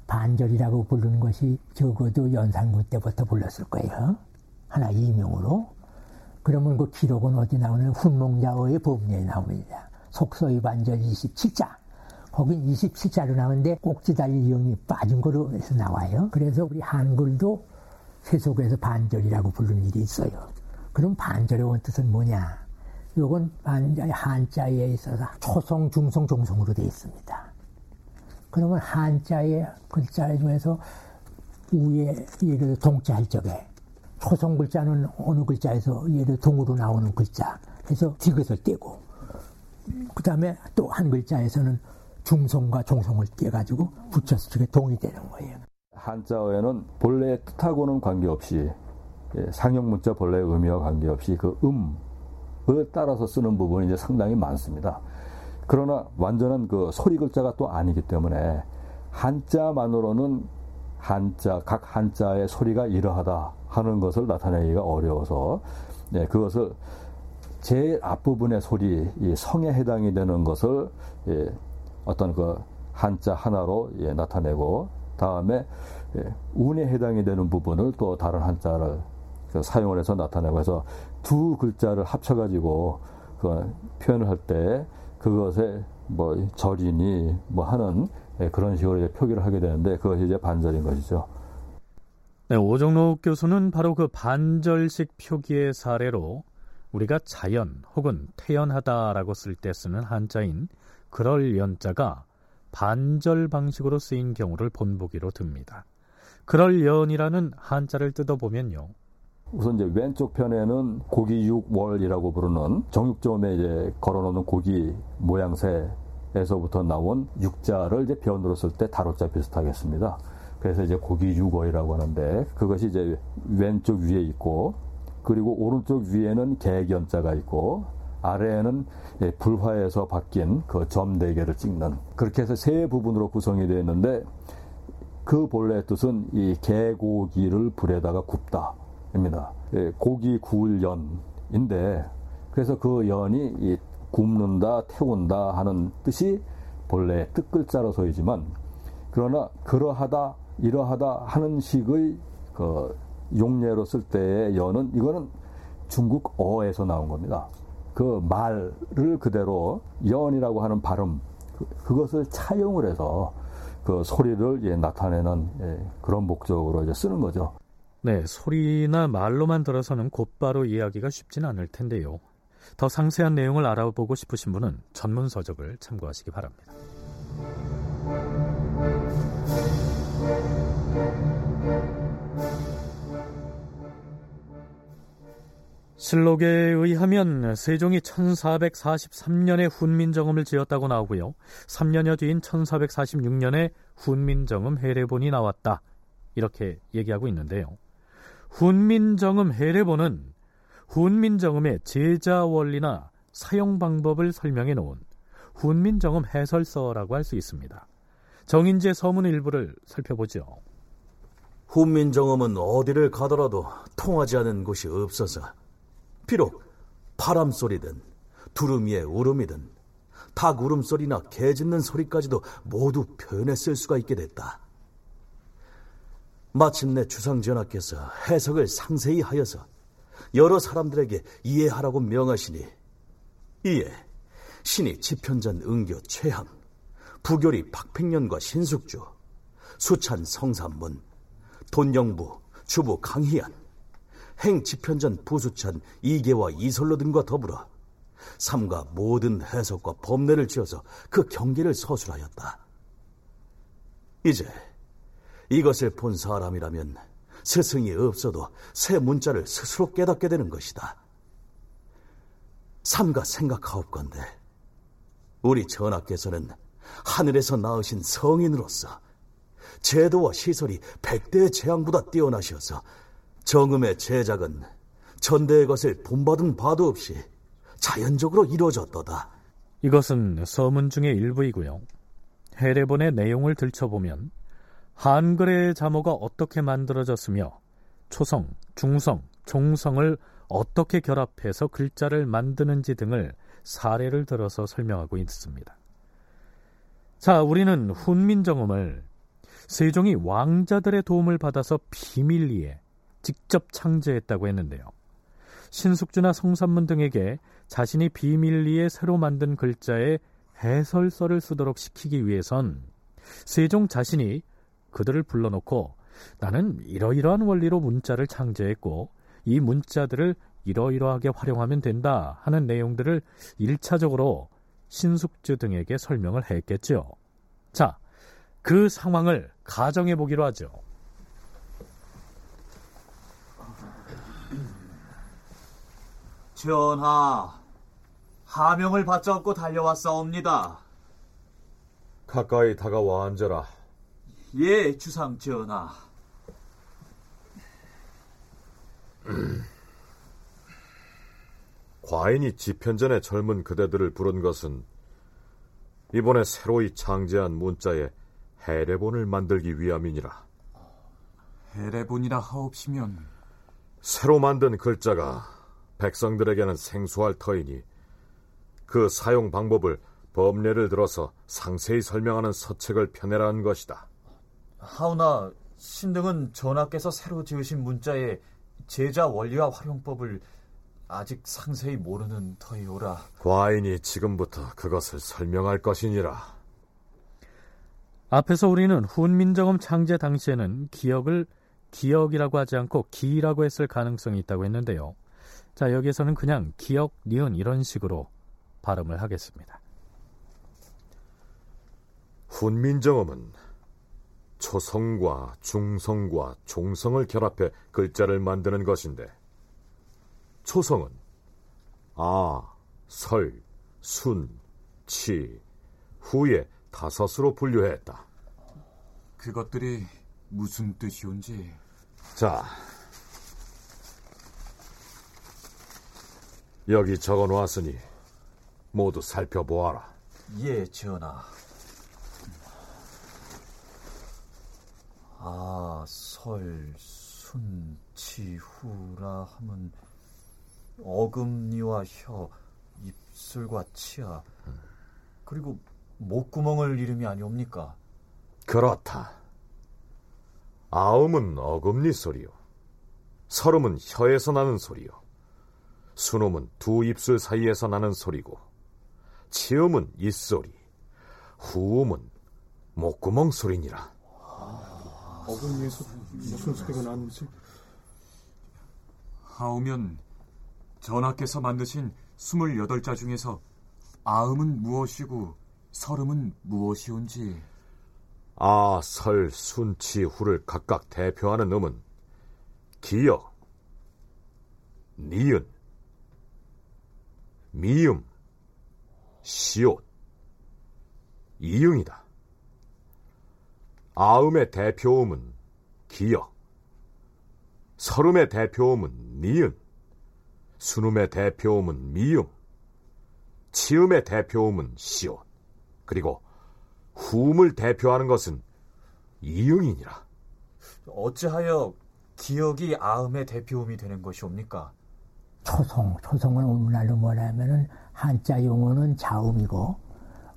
반절이라고 부르는 것이 적어도 연산군 때부터 불렀을 거예요. 하나 이명으로. 그러면 그 기록은 어디 나오는 훈몽자회의 법례에 나옵니다. 속서의 반절 27자. 거긴 27자로 나오는데 꼭지 달린 이응이 빠진 거로 해서 나와요. 그래서 우리 한글도 세속에서 반절이라고 부르는 일이 있어요. 그럼 반절의 원뜻은 뭐냐? 요건 반절 한자에 있어서 초성, 중성, 종성으로 되어 있습니다. 그러면 한자의 글자 중에서 위에 예를 들어 동자 할 적에 초성 글자는 어느 글자에서 예를 들어 동으로 나오는 글자 해서 디귿을 떼고 그 다음에 또 한 글자에서는 중성과 종성을 떼가지고 붙여서 저게 동이 되는 거예요. 한자어에는 본래의 뜻하고는 관계없이 상형문자 본래의 의미와 관계없이 그 음을 따라서 쓰는 부분이 이제 상당히 많습니다. 그러나 완전한 그 소리 글자가 또 아니기 때문에 한자만으로는 한자 각 한자의 소리가 이러하다 하는 것을 나타내기가 어려워서 그것을 제일 앞부분의 소리 이 성에 해당이 되는 것을 어떤 그 한자 하나로 나타내고 다음에 운에 해당이 되는 부분을 또 다른 한자를 사용을 해서 나타내고 해서 두 글자를 합쳐가지고 그 표현을 할 때 그것에 뭐 절이니 뭐 하는 그런 식으로 이제 표기를 하게 되는데 그것이 이제 반절인 것이죠. 네, 오정록 교수는 바로 그 반절식 표기의 사례로 우리가 자연 혹은 태연하다라고 쓸 때 쓰는 한자인 그럴 연자가 반절 방식으로 쓰인 경우를 본보기로 듭니다. 그럴 연이라는 한자를 뜯어보면요. 우선 이제 왼쪽 편에는 고기육월이라고 부르는 정육점에 이제 걸어놓는 고기 모양새에서부터 나온 육자를 이제 변으로 쓸 때 다로자 비슷하게 씁니다. 그래서 이제 고기육월이라고 하는데 그것이 이제 왼쪽 위에 있고, 그리고 오른쪽 위에는 개견자가 있고, 아래에는 불화에서 바뀐 그 점 4개를 찍는, 그렇게 해서 세 부분으로 구성이 되어 있는데, 그 본래의 뜻은 이 개고기를 불에다가 굽다 입니다. 고기 구울 연인데, 그래서 그 연이 이 굽는다, 태운다 하는 뜻이 본래의 뜻글자로 서이지만, 그러나 그러하다, 이러하다 하는 식의 그 용례로 쓸 때의 연은, 이거는 중국 어에서 나온 겁니다. 그 말을 그대로 연이라고 하는 발음, 그것을 차용을 해서 그 소리를 나타내는 그런 목적으로 이제 쓰는 거죠. 네, 소리나 말로만 들어서는 곧바로 이해하기가 쉽진 않을 텐데요. 더 상세한 내용을 알아보고 싶으신 분은 전문 서적을 참고하시기 바랍니다. 실록에 의하면 세종이 1443년에 훈민정음을 지었다고 나오고요, 3년여 뒤인 1446년에 훈민정음 해례본이 나왔다, 이렇게 얘기하고 있는데요. 훈민정음 해례본은 훈민정음의 제자 원리나 사용 방법을 설명해 놓은 훈민정음 해설서라고 할 수 있습니다. 정인지의 서문 일부를 살펴보죠. 훈민정음은 어디를 가더라도 통하지 않은 곳이 없어서 비록 바람소리든 두루미의 울음이든 닭 울음소리나 개 짖는 소리까지도 모두 표현에 쓸 수가 있게 됐다. 마침내 주상전하께서 해석을 상세히 하여서 여러 사람들에게 이해하라고 명하시니, 이에 신이 집현전 은교 최항, 부교리 박팽년과 신숙주, 수찬 성삼문, 돈영부, 주부 강희안, 행 집현전 부수찬 이계와 이설로 등과 더불어 삼가 모든 해석과 범례를 지어서 그 경계를 서술하였다. 이제 이것을 본 사람이라면 스승이 없어도 새 문자를 스스로 깨닫게 되는 것이다. 삼가 생각하옵건대 우리 전하께서는 하늘에서 낳으신 성인으로서 제도와 시설이 100대의 재앙보다 뛰어나셔서 정음의 제작은 전대의 것을 본받은 바도 없이 자연적으로 이루어졌도다. 이것은 서문 중의 일부이고요. 해례본의 내용을 들춰보면 한글의 자모가 어떻게 만들어졌으며 초성, 중성, 종성을 어떻게 결합해서 글자를 만드는지 등을 사례를 들어서 설명하고 있습니다. 자, 우리는 훈민정음을 세종이 왕자들의 도움을 받아서 비밀리에 직접 창제했다고 했는데요. 신숙주나 성삼문 등에게 자신이 비밀리에 새로 만든 글자의 해설서를 쓰도록 시키기 위해선 세종 자신이 그들을 불러놓고, 나는 이러이러한 원리로 문자를 창제했고 이 문자들을 이러이러하게 활용하면 된다 하는 내용들을 1차적으로 신숙주 등에게 설명을 했겠죠. 자, 그 상황을 가정해 보기로 하죠. 전하, 하명을 받잡고 달려왔사옵니다. 가까이 다가와 앉아라. 예, 주상 전하. 과인이 집현전에 젊은 그대들을 부른 것은 이번에 새로이 창제한 문자에 해례본을 만들기 위함이니라. 해례본이라 하옵시면, 새로 만든 글자가 백성들에게는 생소할 터이니 그 사용 방법을 법례를 들어서 상세히 설명하는 서책을 펴내라는 것이다. 하오나 신등은 전하께서 새로 지으신 문자의 제자 원리와 활용법을 아직 상세히 모르는 터이오라. 과인이 지금부터 그것을 설명할 것이니라. 앞에서 우리는 훈민정음 창제 당시에는 기역을 기역이라고 하지 않고 기라고 했을 가능성이 있다고 했는데요. 자, 여기에서는 그냥 기역, 니은 이런 식으로 발음을 하겠습니다. 훈민정음은 초성과 중성과 종성을 결합해 글자를 만드는 것인데, 초성은 아, 설, 순, 치, 후에 다섯으로 분류했다. 그것들이 무슨 뜻이온지. 자, 여기 적어놓았으니 모두 살펴보아라. 예, 전하. 아, 설, 순, 치, 후라 하면 어금니와 혀, 입술과 치아, 그리고 목구멍을 이름이 아니옵니까? 그렇다. 아음은 어금니 소리요, 설음은 혀에서 나는 소리요, 순음은 두 입술 사이에서 나는 소리고, 치음은 입소리, 후음은 목구멍 소리니라. 어금니에서 무슨 소리가 나는지. 하오면 전하께서 만드신 28자 중에서 아음은 무엇이고 설음은 무엇이온지. 아, 설, 순, 치, 후를 각각 대표하는 음은 기역, 니은, 미음, 시옷, 이응이다. 아음의 대표음은 기역, 설음의 대표음은 니은, 순음의 대표음은 미음, 치음의 대표음은 시옷, 그리고 후음을 대표하는 것은 이응이니라. 어찌하여 기역이 아음의 대표음이 되는 것이옵니까? 초성은 오늘날로 뭐냐면은 한자 용어는 자음이고,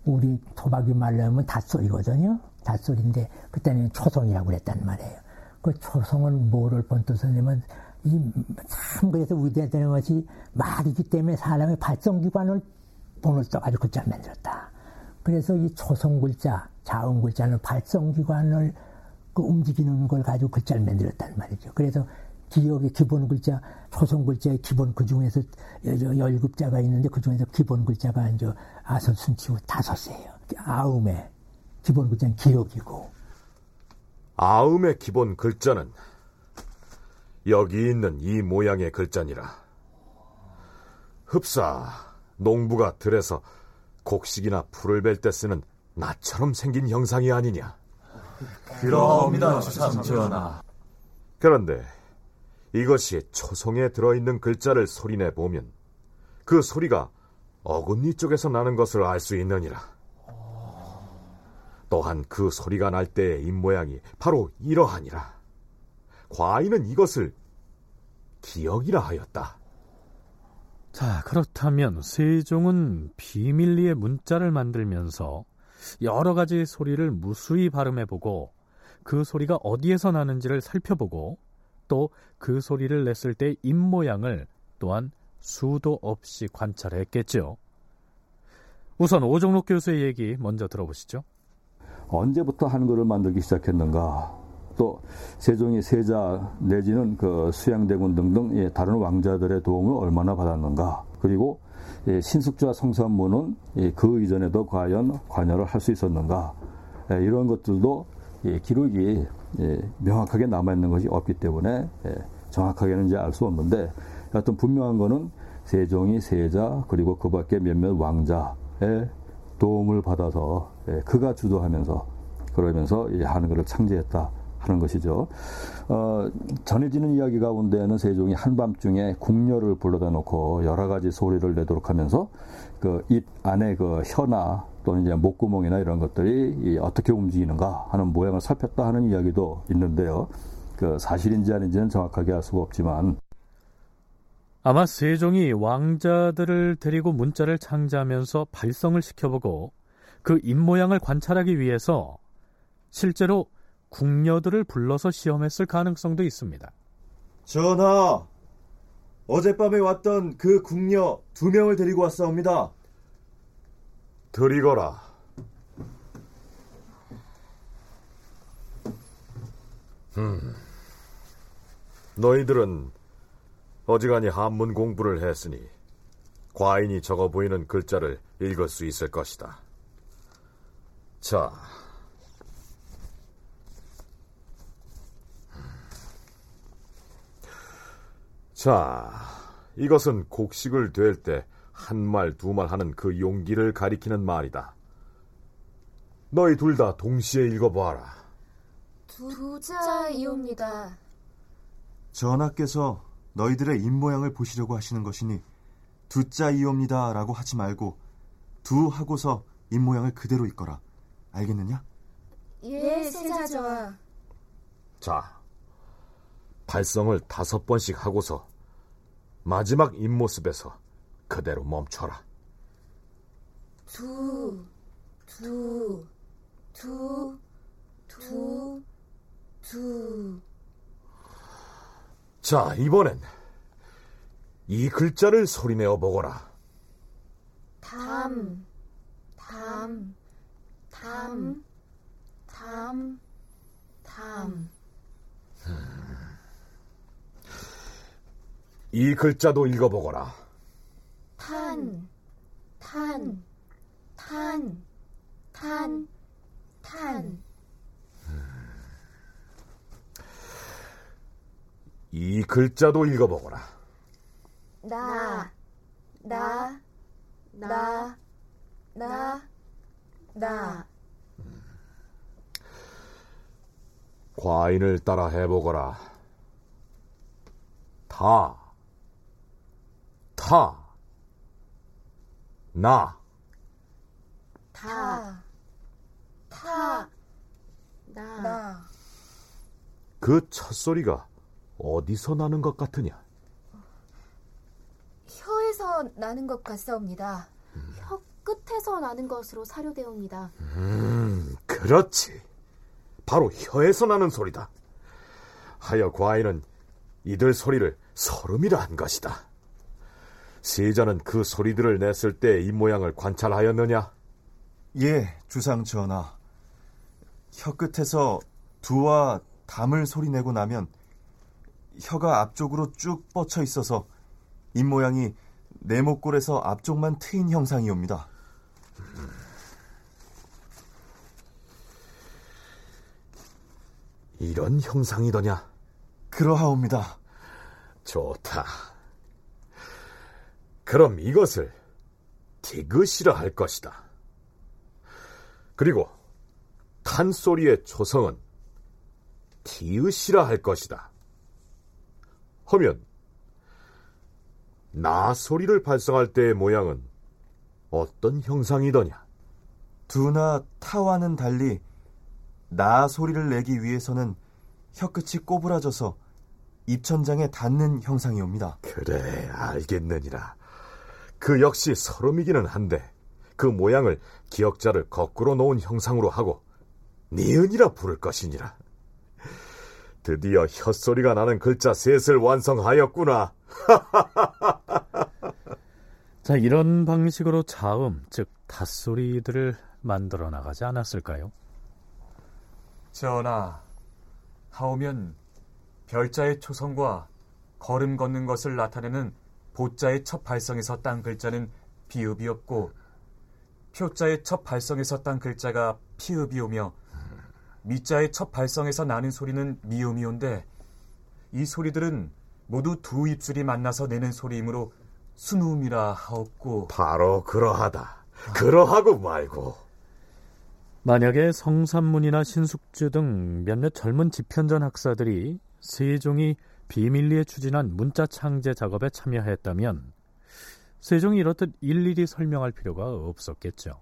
우리 토박이 말로 하면 닷소리거든요. 닷소리인데 그때는 초성이라고 그랬단 말이에요. 그 초성은 뭐를 본뜻이냐면, 이 참 그래서 위대하다는 것이 말이기 때문에 사람의 발성기관을 본을 써가지고 글자를 만들었다. 그래서 이 초성 글자, 자음 글자는 발성기관을 그 움직이는 걸 가지고 글자를 만들었단 말이죠. 그래서 기역의 기본 글자, 초성 글자의 기본, 그 중에서 10글자가 있는데 그 중에서 기본 글자가 이제 아설, 순, 치, 후 5개예요. 아음의 기본 글자는 기역이고, 아음의 기본 글자는 여기 있는 이 모양의 글자니라. 흡사, 농부가 들에서 곡식이나 풀을 벨 때 쓰는 나처럼 생긴 형상이 아니냐. 그럽니다, 주상전하. 그런데 이것이 초성에 들어있는 글자를 소리내 보면 그 소리가 어금니 쪽에서 나는 것을 알 수 있느니라. 또한 그 소리가 날 때의 입모양이 바로 이러하니라. 과인은 이것을 기역이라 하였다. 자, 그렇다면 세종은 비밀리에 문자를 만들면서 여러 가지 소리를 무수히 발음해보고, 그 소리가 어디에서 나는지를 살펴보고, 또 그 소리를 냈을 때 입모양을 또한 수도 없이 관찰했겠죠. 우선 오정록 교수의 얘기 먼저 들어보시죠. 언제부터 한글을 만들기 시작했는가? 또 세종이 세자 내지는 그 수양대군 등등 다른 왕자들의 도움을 얼마나 받았는가? 그리고 신숙주와 성삼문은 그 이전에도 과연 관여를 할 수 있었는가? 이런 것들도 기록이 명확하게 남아있는 것이 없기 때문에 정확하게는 이제 알 수 없는데, 하여튼 분명한 거는 세종이 세자 그리고 그 밖에 몇몇 왕자의 도움을 받아서 그가 주도하면서, 그러면서 한글을 창제했다 하는 것이죠. 전해지는 이야기 가운데는 세종이 한밤중에 궁녀를 불러다 놓고 여러 가지 소리를 내도록 하면서 그 입 안에 그 혀나 또는 이제 목구멍이나 이런 것들이 어떻게 움직이는가 하는 모양을 살폈다 하는 이야기도 있는데요. 그 사실인지 아닌지는 정확하게 알 수가 없지만, 아마 세종이 왕자들을 데리고 문자를 창제하면서 발성을 시켜보고 그 입모양을 관찰하기 위해서 실제로 궁녀들을 불러서 시험했을 가능성도 있습니다. 전하, 어젯밤에 왔던 그 궁녀 2명을 데리고 왔사옵니다. 드리거라. 너희들은 어지간히 한문 공부를 했으니 과인이 적어 보이는 글자를 읽을 수 있을 것이다. 자, 이것은 곡식을 될 때 한 말 두 말 하는 그 용기를 가리키는 말이다. 너희 둘 다 동시에 읽어봐라. 두자이옵니다. 전하께서 너희들의 입모양을 보시려고 하시는 것이니 두자이옵니다 라고 하지 말고 두 하고서 입모양을 그대로 읽거라. 알겠느냐? 예, 세자저하. 자, 발성을 5번씩 하고서 마지막 입모습에서 그대로 멈춰라. 두. 자, 이번엔 이 글자를 소리내어 보거라. 담. 이 글자도 읽어보거라. 탄. 이 글자도 읽어보거라. 나. 과인을 따라 해보거라. 다, 나. 그 첫 소리가 어디서 나는 것 같으냐? 혀에서 나는 것 같사옵니다. 혀 끝에서 나는 것으로 사료되옵니다. 그렇지. 바로 혀에서 나는 소리다. 하여 과인은 이들 소리를 설음이라 한 것이다. 세자는 그 소리들을 냈을 때 입모양을 관찰하였느냐? 예, 주상 전하. 혀 끝에서 두와 담을 소리내고 나면 혀가 앞쪽으로 쭉 뻗쳐 있어서 입모양이 네모꼴에서 앞쪽만 트인 형상이옵니다. 이런 형상이더냐? 그러하옵니다. 좋다. 그럼 이것을 디귿이라 할 것이다. 그리고 탄 소리의 초성은 디귿이라 할 것이다. 허면 나 소리를 발성할 때의 모양은 어떤 형상이더냐? 두나 타와는 달리 나 소리를 내기 위해서는 혀끝이 꼬부라져서 입천장에 닿는 형상이옵니다. 그래, 알겠느니라. 그 역시 설음이기는 한데 그 모양을 기역자를 거꾸로 놓은 형상으로 하고 니은이라 부를 것이니라. 드디어 혀소리가 나는 글자 셋을 완성하였구나. 자, 이런 방식으로 자음, 즉 닷소리들을 만들어 나가지 않았을까요? 전하, 하오면 별자의 초성과 걸음 걷는 것을 나타내는 보자의 첫 발성에서 딴 글자는 비읍이 없고 표자의 첫 발성에서 딴 글자가 피읍이 오며 미자의 첫 발성에서 나는 소리는 미음이 온데 이 소리들은 모두 두 입술이 만나서 내는 소리이므로 순음이라 하옵고. 바로 그러하다. 그러하고 말고. 만약에 성삼문이나 신숙주 등 몇몇 젊은 집현전 학사들이 세종이 비밀리에 추진한 문자 창제 작업에 참여했다면 세종이 이렇듯 일일이 설명할 필요가 없었겠죠.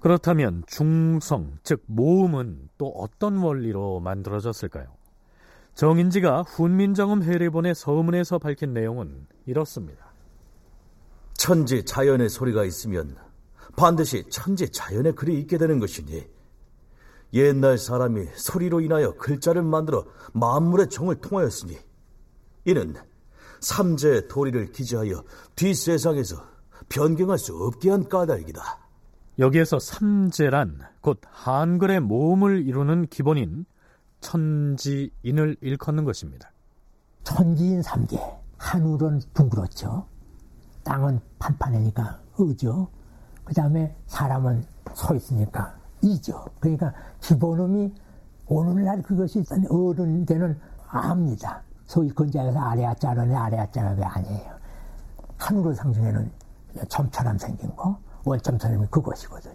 그렇다면 중성, 즉 모음은 또 어떤 원리로 만들어졌을까요? 정인지가 훈민정음 해례본의 서문에서 밝힌 내용은 이렇습니다. 천지 자연의 소리가 있으면 반드시 천지 자연의 글이 있게 되는 것이니 옛날 사람이 소리로 인하여 글자를 만들어 만물의 정을 통하였으니 이는 삼재의 도리를 기재하여 뒷세상에서 변경할 수 없게 한 까닭이다. 여기에서 삼재란 곧 한글의 모음을 이루는 기본인 천지인을 일컫는 것입니다. 천지인 삼재, 하늘은 둥그렇죠. 땅은 판판이니까 의죠. 그 다음에 사람은 서 있으니까 이죠. 그러니까 기본음이 오늘날 그것이 어른되는 아입니다. 소위 근자에서 아래아자는 아래아자가 왜 아니에요. 하늘을 상징하는 점처럼 생긴 거, 원점처럼 그것이거든요.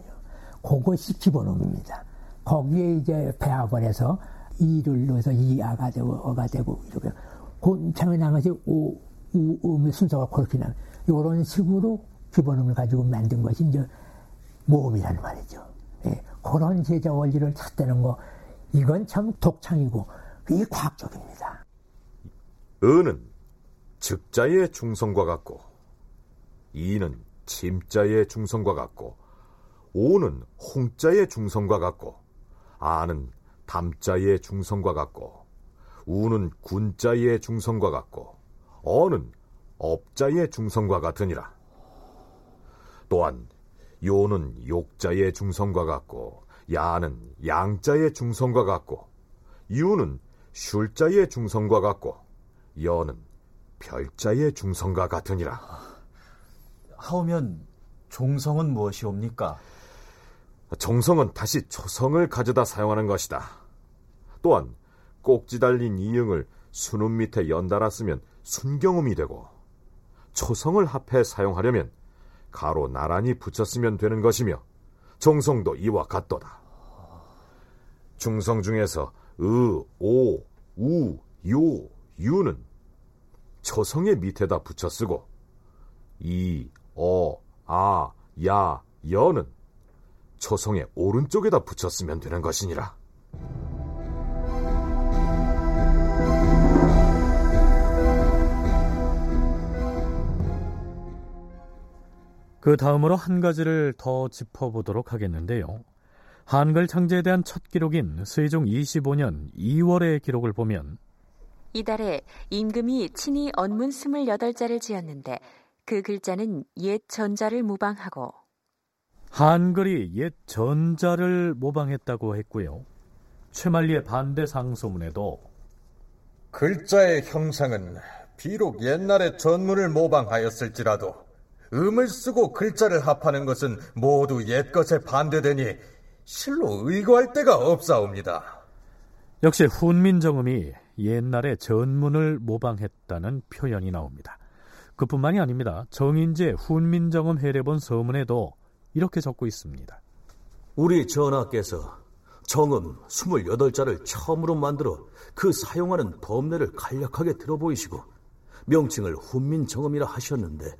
그것이 기본음입니다. 거기에 이제 배합원에서 이를 넣어서 이아가 되고 어가 되고 이렇게 곰창이 나가지 오음의 순서가 그렇게 나. 이런 식으로 기본음을 가지고 만든 것이 이제 모음이란 말이죠. 예, 그런 제자 원리를 찾다는 거, 이건 참 독창이고 이게 과학적입니다. 은은 즉자의 중성과 같고, 이는 짐자의 중성과 같고, 오는 홍자의 중성과 같고, 아는 담자의 중성과 같고, 우는 군자의 중성과 같고, 어는 업자의 중성과 같으니라. 또한 요는 욕자의 중성과 같고, 야는 양자의 중성과 같고, 유는 슐자의 중성과 같고, 여는 별자의 중성과 같으니라. 하오면 종성은 무엇이옵니까? 정성은 다시 조성을 가져다 사용하는 것이다. 또한 꼭지 달린 이응을 순음 밑에 연달아 쓰면 순경음이 되고, 초성을 합해 사용하려면 가로 나란히 붙였으면 되는 것이며, 정성도 이와 같도다. 중성 중에서 의, 오, 우, 요, 유는 초성의 밑에다 붙여 쓰고, 이, 어, 아, 야, 여는 초성의 오른쪽에다 붙여 쓰면 되는 것이니라. 그 다음으로 한 가지를 더 짚어보도록 하겠는데요. 한글 창제에 대한 첫 기록인 세종 25년 2월의 기록을 보면, 이달에 임금이 친히 언문 28자를 지었는데 그 글자는 옛 전자를 모방하고, 한글이 옛 전자를 모방했다고 했고요. 최만리의 반대 상소문에도 글자의 형상은 비록 옛날의 전문을 모방하였을지라도 음을 쓰고 글자를 합하는 것은 모두 옛것에 반대되니 실로 의거할 데가 없사옵니다. 역시 훈민정음이 옛날의 전문을 모방했다는 표현이 나옵니다. 그뿐만이 아닙니다. 정인지의 훈민정음 해례본 서문에도 이렇게 적고 있습니다. 우리 전하께서 정음 28자를 처음으로 만들어 그 사용하는 범례를 간략하게 들어보이시고 명칭을 훈민정음이라 하셨는데,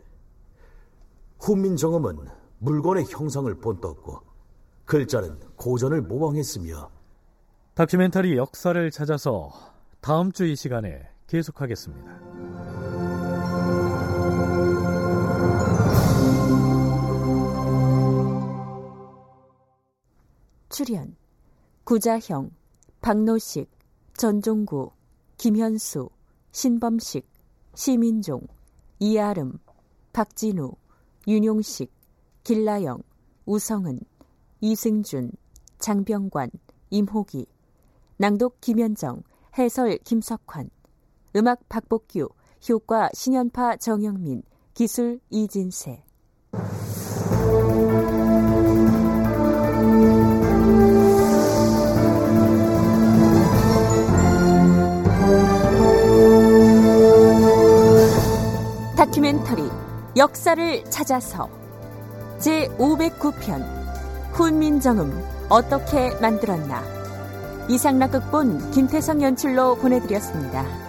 훈민정음은 물건의 형상을 본떴고 글자는 고전을 모방했으며, 다큐멘터리 역사를 찾아서 다음 주 이 시간에 계속하겠습니다. 출연 구자형, 박노식, 전종구, 김현수, 신범식, 시민종, 이아름, 박진우, 윤용식, 길라영, 우성은, 이승준, 장병관, 임호기, 낭독 김현정, 해설 김석환, 음악 박복규, 효과 신연파 정영민, 기술 이진세. 다큐멘터리 역사를 찾아서 제509편 훈민정음 어떻게 만들었나, 이상락 극본, 김태성 연출로 보내드렸습니다.